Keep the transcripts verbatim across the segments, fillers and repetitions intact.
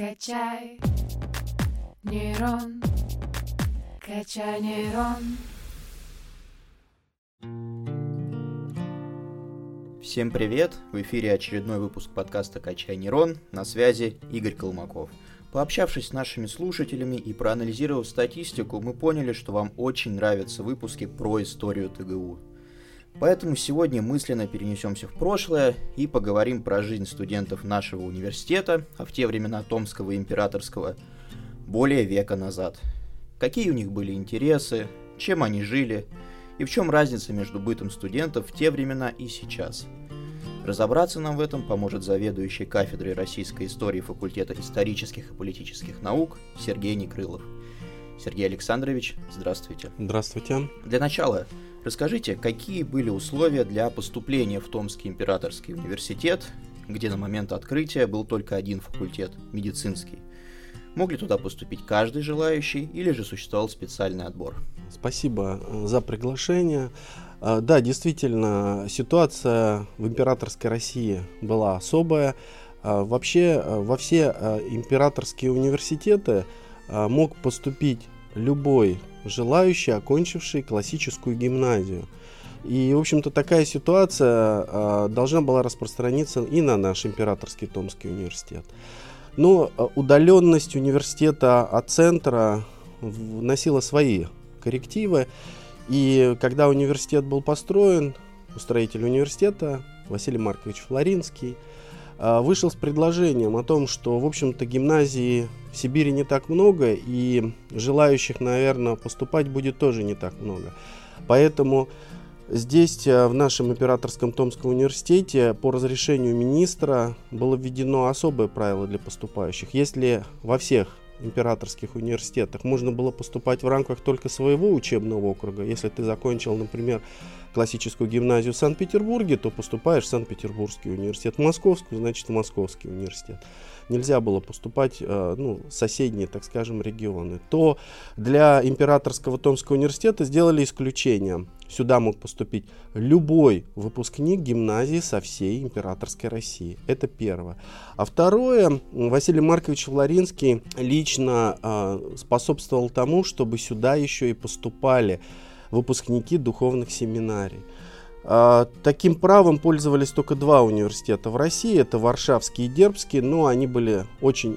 Качай, нейрон, качай, нейрон. Всем привет! В эфире очередной выпуск подкаста «Качай, нейрон». На связи Игорь Колмаков. Пообщавшись с нашими слушателями и проанализировав статистику, мы поняли, что вам очень нравятся выпуски про историю ТГУ. Поэтому сегодня мысленно перенесемся в прошлое и поговорим про жизнь студентов нашего университета, а в те времена Томского и Императорского, более века назад. Какие у них были интересы, чем они жили и в чем разница между бытом студентов в те времена и сейчас. Разобраться нам в этом поможет заведующий кафедрой российской истории факультета исторических и политических наук Сергей Некрылов. Сергей Александрович, здравствуйте. Здравствуйте. Для начала расскажите, какие были условия для поступления в Томский императорский университет, где на момент открытия был только один факультет – медицинский. Мог ли туда поступить каждый желающий или же существовал специальный отбор? Спасибо за приглашение. Да, действительно, ситуация в императорской России была особая. Вообще, во все императорские университеты мог поступить любой желающий, окончивший классическую гимназию. И, в общем-то, такая ситуация должна была распространиться и на наш императорский Томский университет. Но удаленность университета от центра вносила свои коррективы. И когда университет был построен, строитель университета Василий Маркович Флоринский вышел с предложением о том, что, в общем-то, гимназии в Сибири не так много, и желающих, наверное, поступать будет тоже не так много. Поэтому здесь, в нашем императорском Томском университете, по разрешению министра было введено особое правило для поступающих. Если во всех императорских университетах можно было поступать в рамках только своего учебного округа, если ты закончил, например, классическую гимназию в Санкт-Петербурге, то поступаешь в Санкт-Петербургский университет, в Московскую, значит, в Московский университет. Нельзя было поступать э, ну, в соседние, так скажем, регионы. То для императорского Томского университета сделали исключение. Сюда мог поступить любой выпускник гимназии со всей императорской России. Это первое. А второе, Василий Маркович Флоринский лично э, способствовал тому, чтобы сюда еще и поступали выпускники духовных семинарий. Таким правом пользовались только два университета в России, это Варшавский и Дерпский, но они были очень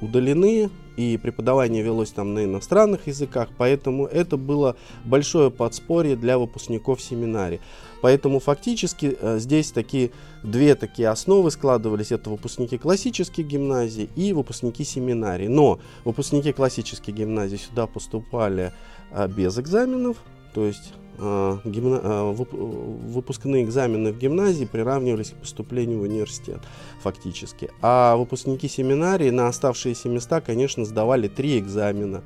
удалены, и преподавание велось там на иностранных языках, поэтому это было большое подспорье для выпускников семинарий. Поэтому фактически здесь такие, две такие основы складывались, это выпускники классических гимназий и выпускники семинарий. Но выпускники классических гимназий сюда поступали без экзаменов, то есть Гимна... выпускные экзамены в гимназии приравнивались к поступлению в университет фактически. А выпускники семинарии на оставшиеся места, конечно, сдавали три экзамена.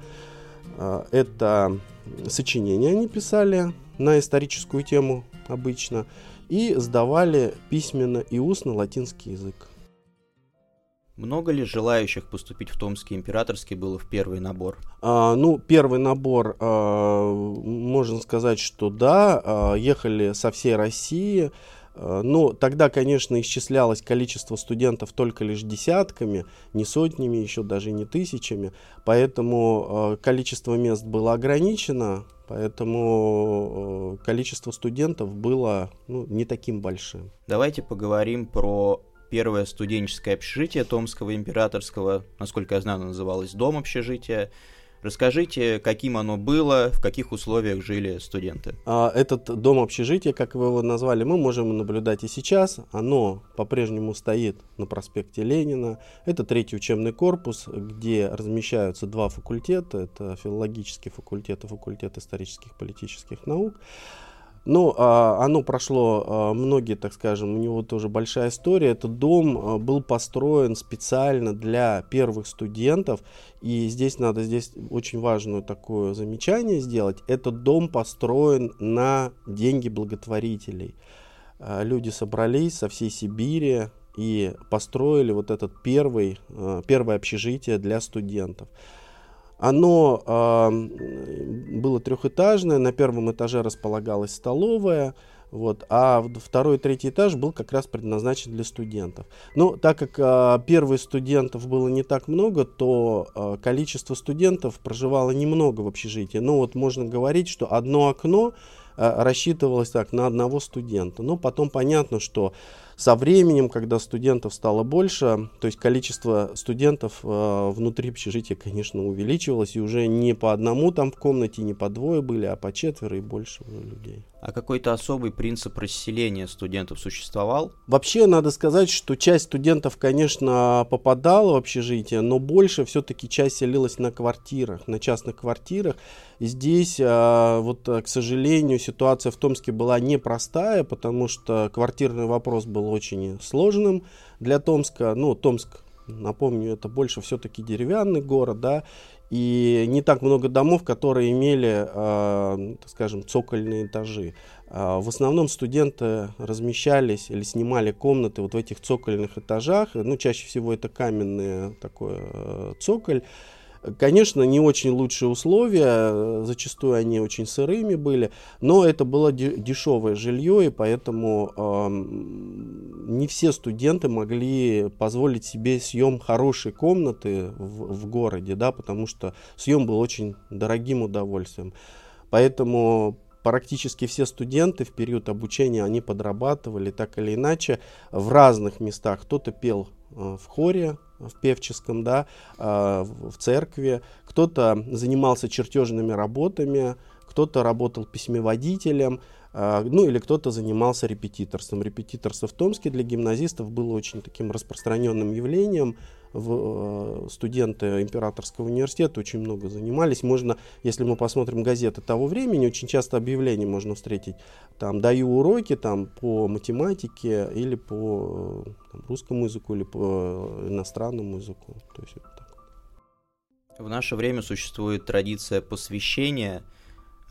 Это сочинения они писали на историческую тему обычно и сдавали письменно и устно латинский язык. Много ли желающих поступить в Томский императорский было в первый набор? А, ну, первый набор, а, можно сказать, что да, а, ехали со всей России. А, но тогда, конечно, исчислялось количество студентов только лишь десятками, не сотнями, еще даже не тысячами. Поэтому а, количество мест было ограничено, поэтому а, количество студентов было ну, не таким большим. Давайте поговорим про первое студенческое общежитие Томского императорского, насколько я знаю, оно называлось «Дом общежития». Расскажите, каким оно было, в каких условиях жили студенты? Этот дом общежития, как вы его назвали, мы можем наблюдать и сейчас. Оно по-прежнему стоит на проспекте Ленина. Это третий учебный корпус, где размещаются два факультета. Это филологический факультет и факультет исторических и политических наук. Но а, оно прошло, а, многие, так скажем, у него тоже большая история. Этот дом а, был построен специально для первых студентов. И здесь надо здесь очень важное такое замечание сделать. Этот дом построен на деньги благотворителей. А, люди собрались со всей Сибири и построили вот это а, первое общежитие для студентов. Оно э, было трехэтажное, на первом этаже располагалась столовая, Вот. А второй и третий этаж был как раз предназначен для студентов. Но так как э, первых студентов было не так много, то э, количество студентов проживало немного в общежитии. Но вот можно говорить, что одно окно э, рассчитывалось так на одного студента. Но потом понятно, что со временем, когда студентов стало больше, то есть количество студентов э, внутри общежития, конечно, увеличивалось, и уже не по одному там в комнате, не по двое были, а по четверо и больше людей. А какой-то особый принцип расселения студентов существовал? Вообще, надо сказать, что часть студентов, конечно, попадала в общежитие, но больше все-таки часть селилась на квартирах, на частных квартирах. И здесь, э, вот, к сожалению, ситуация в Томске была непростая, потому что квартирный вопрос был очень сложным для Томска. Ну, Томск, напомню, это больше все-таки деревянный город, да, и не так много домов, которые имели, э, так скажем, цокольные этажи. Э, в основном студенты размещались или снимали комнаты вот в этих цокольных этажах. Ну, чаще всего это каменный такой э, цоколь. Конечно, не очень лучшие условия, зачастую они очень сырыми были, но это было дешевое жилье, и поэтому э, не все студенты могли позволить себе съем хорошей комнаты в, в городе, да, потому что съем был очень дорогим удовольствием. Поэтому практически все студенты в период обучения они подрабатывали так или иначе в разных местах. Кто-то пел э, в хоре, в певческом, да, э, в церкви, кто-то занимался чертежными работами, кто-то работал письмеводителем, э, ну или кто-то занимался репетиторством. Репетиторство в Томске для гимназистов было очень таким распространенным явлением. В, э, студенты Императорского университета очень много занимались. Можно, если мы посмотрим газеты того времени, очень часто объявления можно встретить. Там даю уроки там, по математике или по там, русскому языку, или по иностранному языку. То есть, вот так. В наше время существует традиция посвящения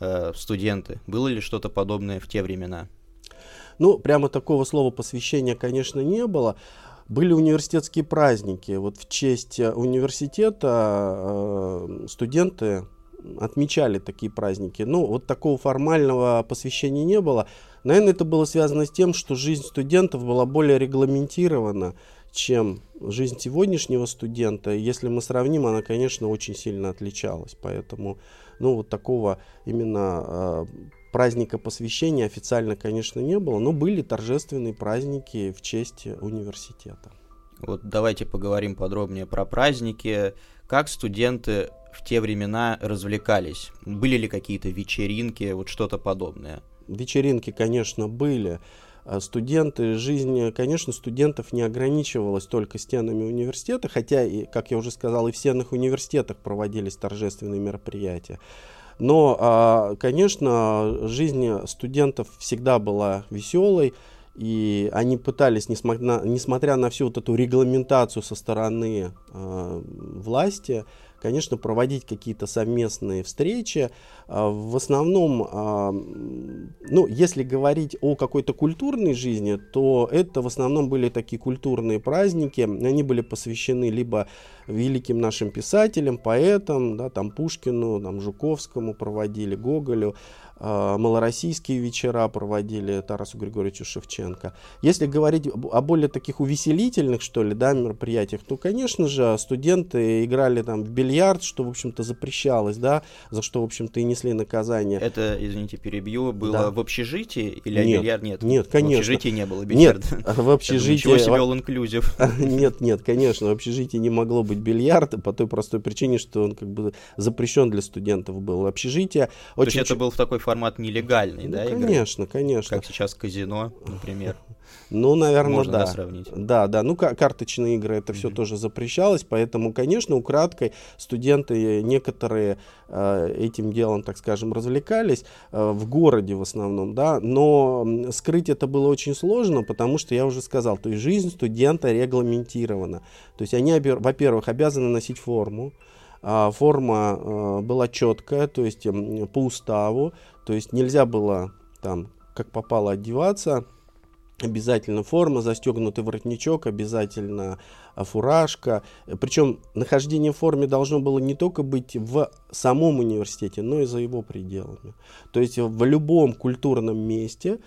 э, в студенты. Было ли что-то подобное в те времена? Ну, прямо такого слова посвящения, конечно, не было. Были университетские праздники. Вот в честь университета студенты отмечали такие праздники. Но вот такого формального посвящения не было. Наверное, это было связано с тем, что жизнь студентов была более регламентирована, чем жизнь сегодняшнего студента. Если мы сравним, она, конечно, очень сильно отличалась. Поэтому, ну, вот такого именно праздника посвящения официально, конечно, не было, но были торжественные праздники в честь университета. Вот давайте поговорим подробнее про праздники. Как студенты в те времена развлекались? Были ли какие-то вечеринки, вот что-то подобное? Вечеринки, конечно, были. Студенты, жизнь, конечно, студентов не ограничивалась только стенами университета, хотя, и, как я уже сказал, и в стенах университетах проводились торжественные мероприятия. Но, конечно, жизнь студентов всегда была веселой, и они пытались, несмотря на всю вот эту регламентацию со стороны власти, конечно, проводить какие-то совместные встречи. В основном, ну, если говорить о какой-то культурной жизни, то это в основном были такие культурные праздники. Они были посвящены либо великим нашим писателям, поэтам, да, там Пушкину, там Жуковскому проводили, Гоголю, малороссийские вечера проводили Тарасу Григорьевичу Шевченко. Если говорить о более таких увеселительных, что ли, да, мероприятиях, то, конечно же, студенты играли там в бильярд, что, в общем-то, запрещалось, да, за что, в общем-то, и несли наказание. Это, извините, перебью, было да. в общежитии или нет, бильярд? Нет, нет, конечно. В общежитии не было бильярда. Нет, в общежитии... Ничего себе all-inclusive. Нет, нет, конечно, в общежитии не могло быть бильярда по той простой причине, что он как бы запрещен для студентов был. Общежитие... То очень... есть это был в такой формат нелегальный, да, да игры? Конечно, конечно. Как сейчас казино, например. Ну, наверное, можно, да. Можно сравнить. Да, да. Ну, карточные игры, это mm-hmm. все тоже запрещалось, поэтому, конечно, украдкой студенты некоторые э, этим делом, так скажем, развлекались, э, в городе в основном, да, но скрыть это было очень сложно, потому что, я уже сказал, то есть жизнь студента регламентирована. То есть они, во-первых, обязаны носить форму, форма э, была четкая, то есть э, по уставу, то есть нельзя было там как попало одеваться, обязательно форма, застегнутый воротничок, обязательно фуражка. Причем нахождение в форме должно было не только быть в самом университете, но и за его пределами. То есть в любом культурном месте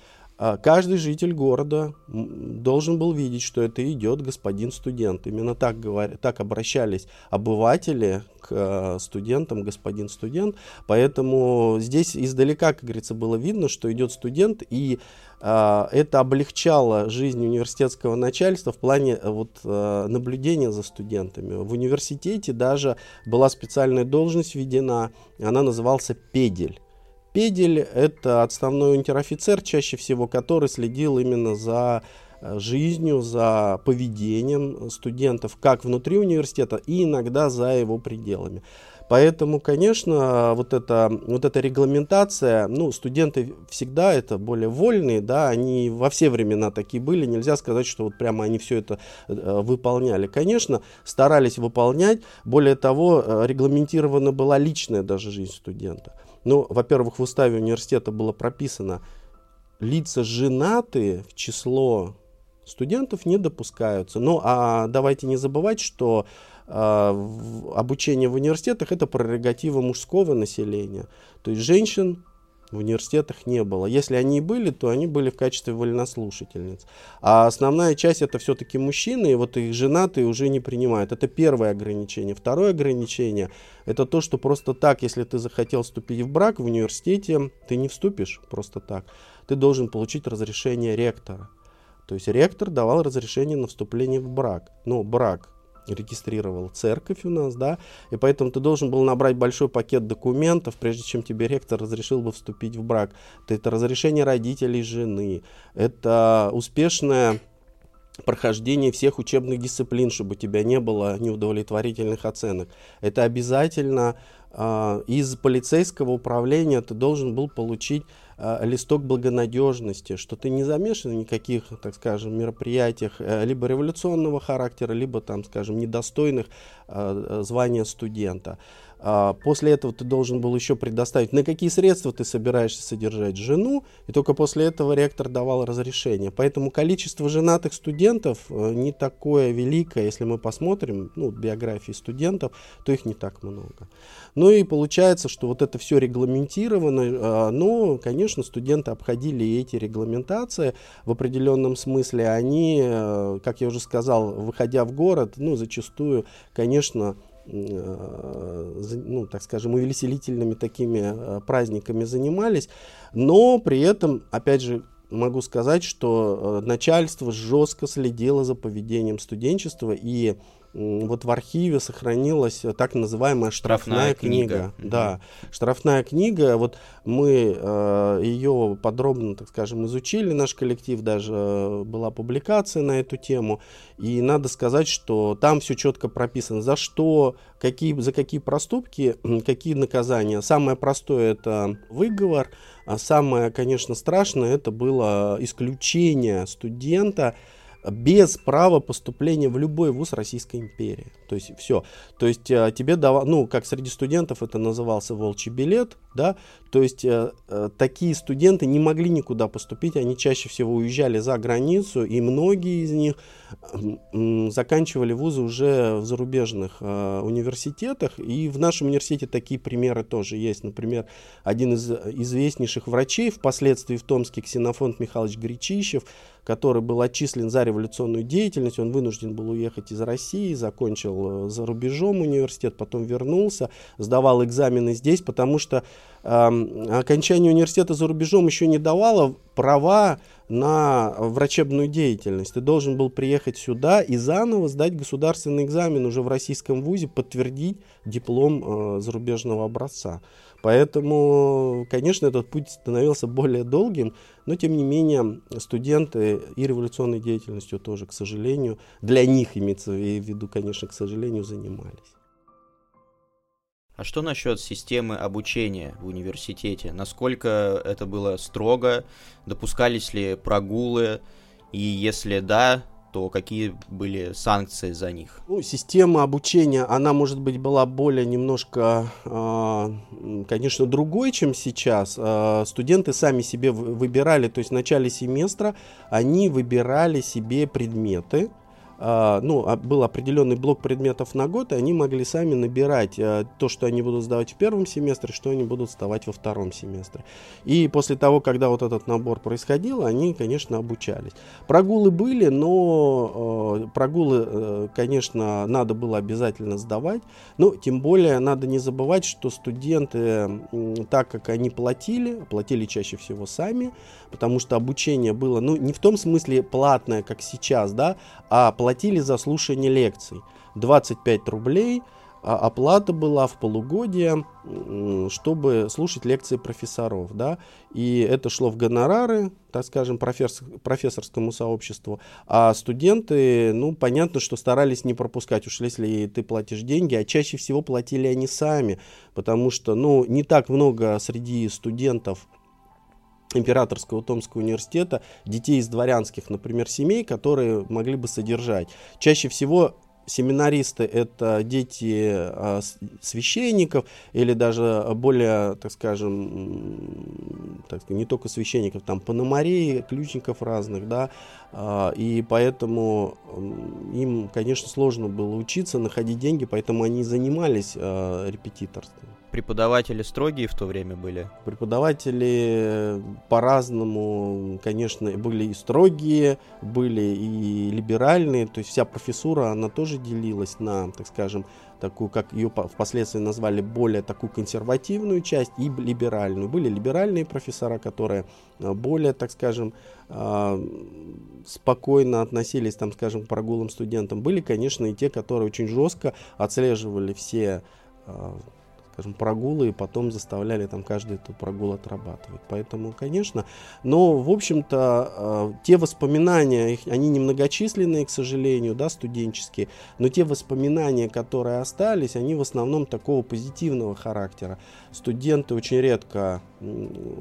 Каждый житель города должен был видеть, что это идет господин студент. Именно так, говор... так обращались обыватели к студентам, господин студент. Поэтому здесь издалека, как говорится, было видно, что идет студент, и а, это облегчало жизнь университетского начальства в плане вот, наблюдения за студентами. В университете даже была специальная должность введена, она называлась педель. Педель — это отставной унтер-офицер, чаще всего который следил именно за жизнью, за поведением студентов, как внутри университета и иногда за его пределами. Поэтому, конечно, вот эта, вот эта регламентация, ну, студенты всегда это более вольные, да, они во все времена такие были, нельзя сказать, что вот прямо они все это э, выполняли. Конечно, старались выполнять, более того, э, регламентирована была личная даже жизнь студента. Ну, во-первых, в уставе университета было прописано, лица женатые в число студентов не допускаются. Ну, а давайте не забывать, что обучение в университетах — это прерогатива мужского населения. То есть женщин в университетах не было. Если они и были, то они были в качестве вольнослушательниц. А основная часть — это все-таки мужчины, и вот их женатые уже не принимают. Это первое ограничение. Второе ограничение — это то, что просто так, если ты захотел вступить в брак в университете, ты не вступишь просто так. Ты должен получить разрешение ректора. То есть ректор давал разрешение на вступление в брак. Но брак регистрировал церковь у нас, да, и поэтому ты должен был набрать большой пакет документов, прежде чем тебе ректор разрешил бы вступить в брак. Это разрешение родителей жены, это успешное прохождение всех учебных дисциплин, чтобы у тебя не было неудовлетворительных оценок. Это обязательно э, из полицейского управления ты должен был получить листок благонадежности, что ты не замешан в никаких, так скажем, мероприятиях либо революционного характера, либо, там, скажем, недостойных звания студента. После этого ты должен был еще предоставить, на какие средства ты собираешься содержать жену, и только после этого ректор давал разрешение. Поэтому количество женатых студентов не такое великое, если мы посмотрим, ну, биографии студентов, то их не так много. Ну и получается, что вот это все регламентировано, но, конечно, студенты обходили эти регламентации в определенном смысле. Они, как я уже сказал, выходя в город, ну, зачастую, конечно, ну, так скажем, увеселительными такими праздниками занимались, но при этом, опять же, могу сказать, что начальство жестко следило за поведением студенчества, и вот в архиве сохранилась так называемая штрафная, штрафная книга. книга. Да, штрафная книга, вот мы э, ее подробно, так скажем, изучили, наш коллектив, даже была публикация на эту тему, и надо сказать, что там все четко прописано, за что, какие, за какие проступки, какие наказания. Самое простое — это выговор, а самое, конечно, страшное — это было исключение студента без права поступления в любой вуз Российской империи. То есть все. То есть тебе давал, ну, как среди студентов это назывался волчий билет, да, то есть такие студенты не могли никуда поступить, они чаще всего уезжали за границу, и многие из них заканчивали вузы уже в зарубежных университетах, и в нашем университете такие примеры тоже есть. Например, один из известнейших врачей, впоследствии в Томске, Ксенофонт Михайлович Гречищев, который был отчислен за революционную деятельность, он вынужден был уехать из России, закончил за рубежом университет, потом вернулся, сдавал экзамены здесь, потому что э, окончание университета за рубежом еще не давало права на врачебную деятельность. Ты должен был приехать сюда и заново сдать государственный экзамен уже в российском вузе, подтвердить диплом э, зарубежного образца. Поэтому, конечно, этот путь становился более долгим, но, тем не менее, студенты и революционной деятельностью тоже, к сожалению, для них имеется в виду, конечно, к сожалению, занимались. А что насчет системы обучения в университете? Насколько это было строго? Допускались ли прогулы? И если да, то какие были санкции за них? Ну, система обучения, она, может быть, была более немножко, э, конечно, другой, чем сейчас. Э, студенты сами себе выбирали, то есть в начале семестра они выбирали себе предметы, ну, был определенный блок предметов на год, и они могли сами набирать то, что они будут сдавать в первом семестре, что они будут сдавать во втором семестре. И после того, когда вот этот набор происходил, они, конечно, обучались. Прогулы были, но прогулы, конечно, надо было обязательно сдавать. Но тем более надо не забывать, что студенты, так как они платили, платили чаще всего сами, потому что обучение было, ну, не в том смысле платное, как сейчас, да, а платное. Платили за слушание лекций двадцать пять рублей, а оплата была в полугодие, чтобы слушать лекции профессоров, да, и это шло в гонорары, так скажем, профессор, профессорскому сообществу, а студенты, ну, понятно, что старались не пропускать, уж если ты платишь деньги, а чаще всего платили они сами, потому что, ну, не так много среди студентов Императорского Томского университета детей из дворянских, например, семей, которые могли бы содержать. Чаще всего семинаристы — это дети священников или даже более, так скажем, так сказать, не только священников, там пономарей, ключников разных, да, и поэтому им, конечно, сложно было учиться, находить деньги, поэтому они занимались репетиторством. Преподаватели строгие в то время были? Преподаватели по-разному, конечно, были и строгие, были и либеральные, то есть вся профессура, она тоже делилась на, так скажем, такую, как ее впоследствии назвали, более такую консервативную часть и либеральную. Были либеральные профессора, которые более, так скажем, спокойно относились, там, скажем, к прогулам студентам. Были, конечно, и те, которые очень жестко отслеживали все, скажем, прогулы и потом заставляли там каждый этот прогул отрабатывать. Поэтому, конечно, но, в общем-то, те воспоминания, их, они немногочисленные, к сожалению, да, студенческие, но те воспоминания, которые остались, они в основном такого позитивного характера. Студенты очень редко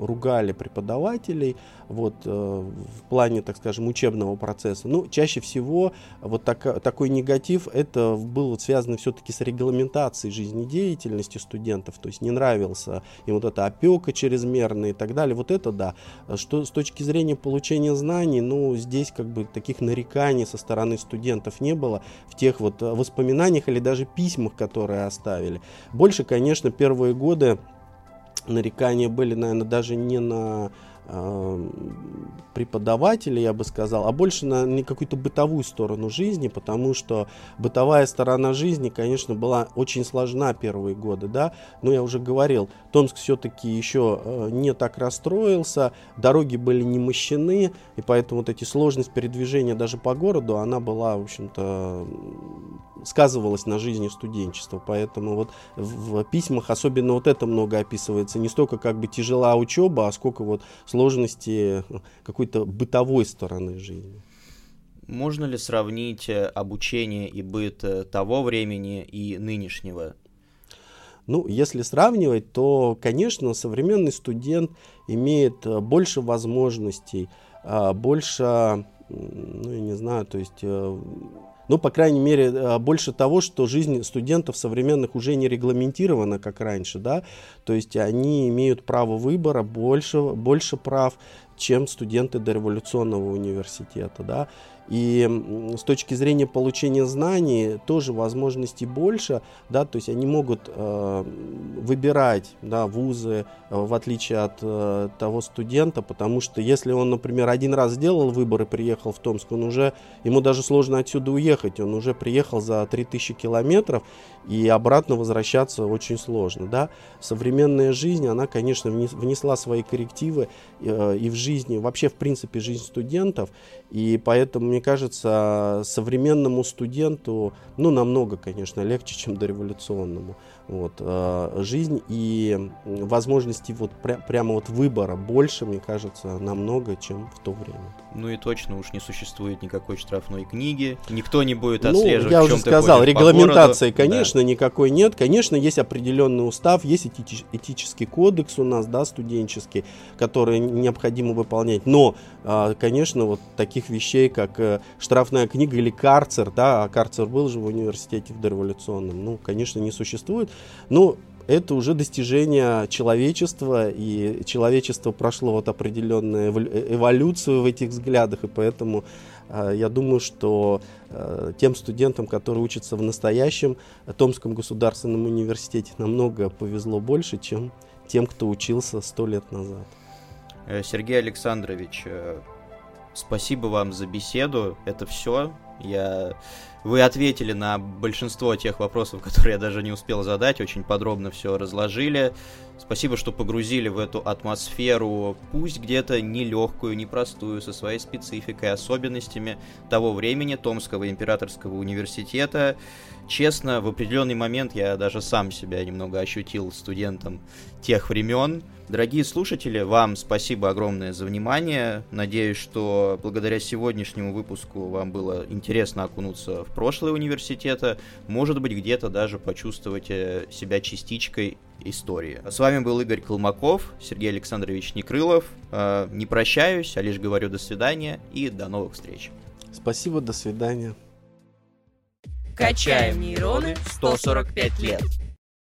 ругали преподавателей вот, в плане, так скажем, учебного процесса. Ну, чаще всего вот так, такой негатив, это было связано все-таки с регламентацией жизнедеятельности студентов. То есть не нравился им вот эта опека чрезмерная и так далее. Вот это да. Что с точки зрения получения знаний, ну, здесь как бы таких нареканий со стороны студентов не было в тех вот воспоминаниях или даже письмах, которые оставили. Больше, конечно, первые годы нарекания были, наверное, даже не на преподавателя, я бы сказал, а больше на какую-то бытовую сторону жизни, потому что бытовая сторона жизни, конечно, была очень сложна первые годы, да, но я уже говорил, Томск все-таки еще не так расстроился, дороги были не мощены, и поэтому вот эти сложности передвижения даже по городу, она была, в общем-то, сказывалась на жизни студенчества, поэтому вот в письмах особенно вот это много описывается, не столько как бы тяжела учеба, а сколько вот сложности какой-то бытовой стороны жизни. Можно ли сравнить обучение и быт того времени и нынешнего? Ну, если сравнивать, то, конечно, современный студент имеет больше возможностей, больше, ну, я не знаю, то есть... Ну, по крайней мере, больше того, что жизнь студентов современных уже не регламентирована, как раньше, да, то есть они имеют право выбора, больше, больше прав, чем студенты дореволюционного университета, да, и с точки зрения получения знаний тоже возможностей больше, да, то есть они могут э, выбирать, да, вузы, э, в отличие от э, того студента, потому что если он, например, один раз сделал выбор и приехал в Томск, он уже, ему даже сложно отсюда уехать, он уже приехал за три тысячи километров, и обратно возвращаться очень сложно, да. Современная жизнь, она, конечно, внесла свои коррективы э, и в жизни, вообще, в принципе, жизнь студентов, и поэтому, мне кажется, современному студенту, ну, намного, конечно, легче, чем дореволюционному. Вот, жизнь и возможности вот пря- прямо вот выбора больше, мне кажется, намного, чем в то время. Ну и точно уж не существует никакой штрафной книги, никто не будет отслеживать, ну, я уже сказал, регламентации, конечно, да, никакой нет. Конечно, есть определенный устав, есть эти- этический кодекс у нас, да, студенческий, который необходимо выполнять, но, конечно, вот таких вещей, как штрафная книга или карцер, да, а карцер был же в университете в дореволюционном, ну, конечно, не существует. Но это уже достижение человечества, и человечество прошло вот определенную эволюцию в этих взглядах, и поэтому я думаю, что тем студентам, которые учатся в настоящем Томском государственном университете, намного повезло больше, чем тем, кто учился сто лет назад. Сергей Александрович, спасибо вам за беседу. Это все. Я... Вы ответили на большинство тех вопросов, которые я даже не успел задать. Очень подробно все разложили. Спасибо, что погрузили в эту атмосферу, пусть где-то нелегкую, непростую, со своей спецификой, особенностями того времени Томского императорского университета. Честно, в определенный момент я даже сам себя немного ощутил студентом тех времен. Дорогие слушатели, вам спасибо огромное за внимание. Надеюсь, что благодаря сегодняшнему выпуску вам было интересно окунуться в прошлое университета, может быть, где-то даже почувствовать себя частичкой истории. С вами был Игорь Колмаков, Сергей Александрович Некрылов. Не прощаюсь, а лишь говорю до свидания и до новых встреч. Спасибо, до свидания. Качаем нейроны сто сорок пять лет.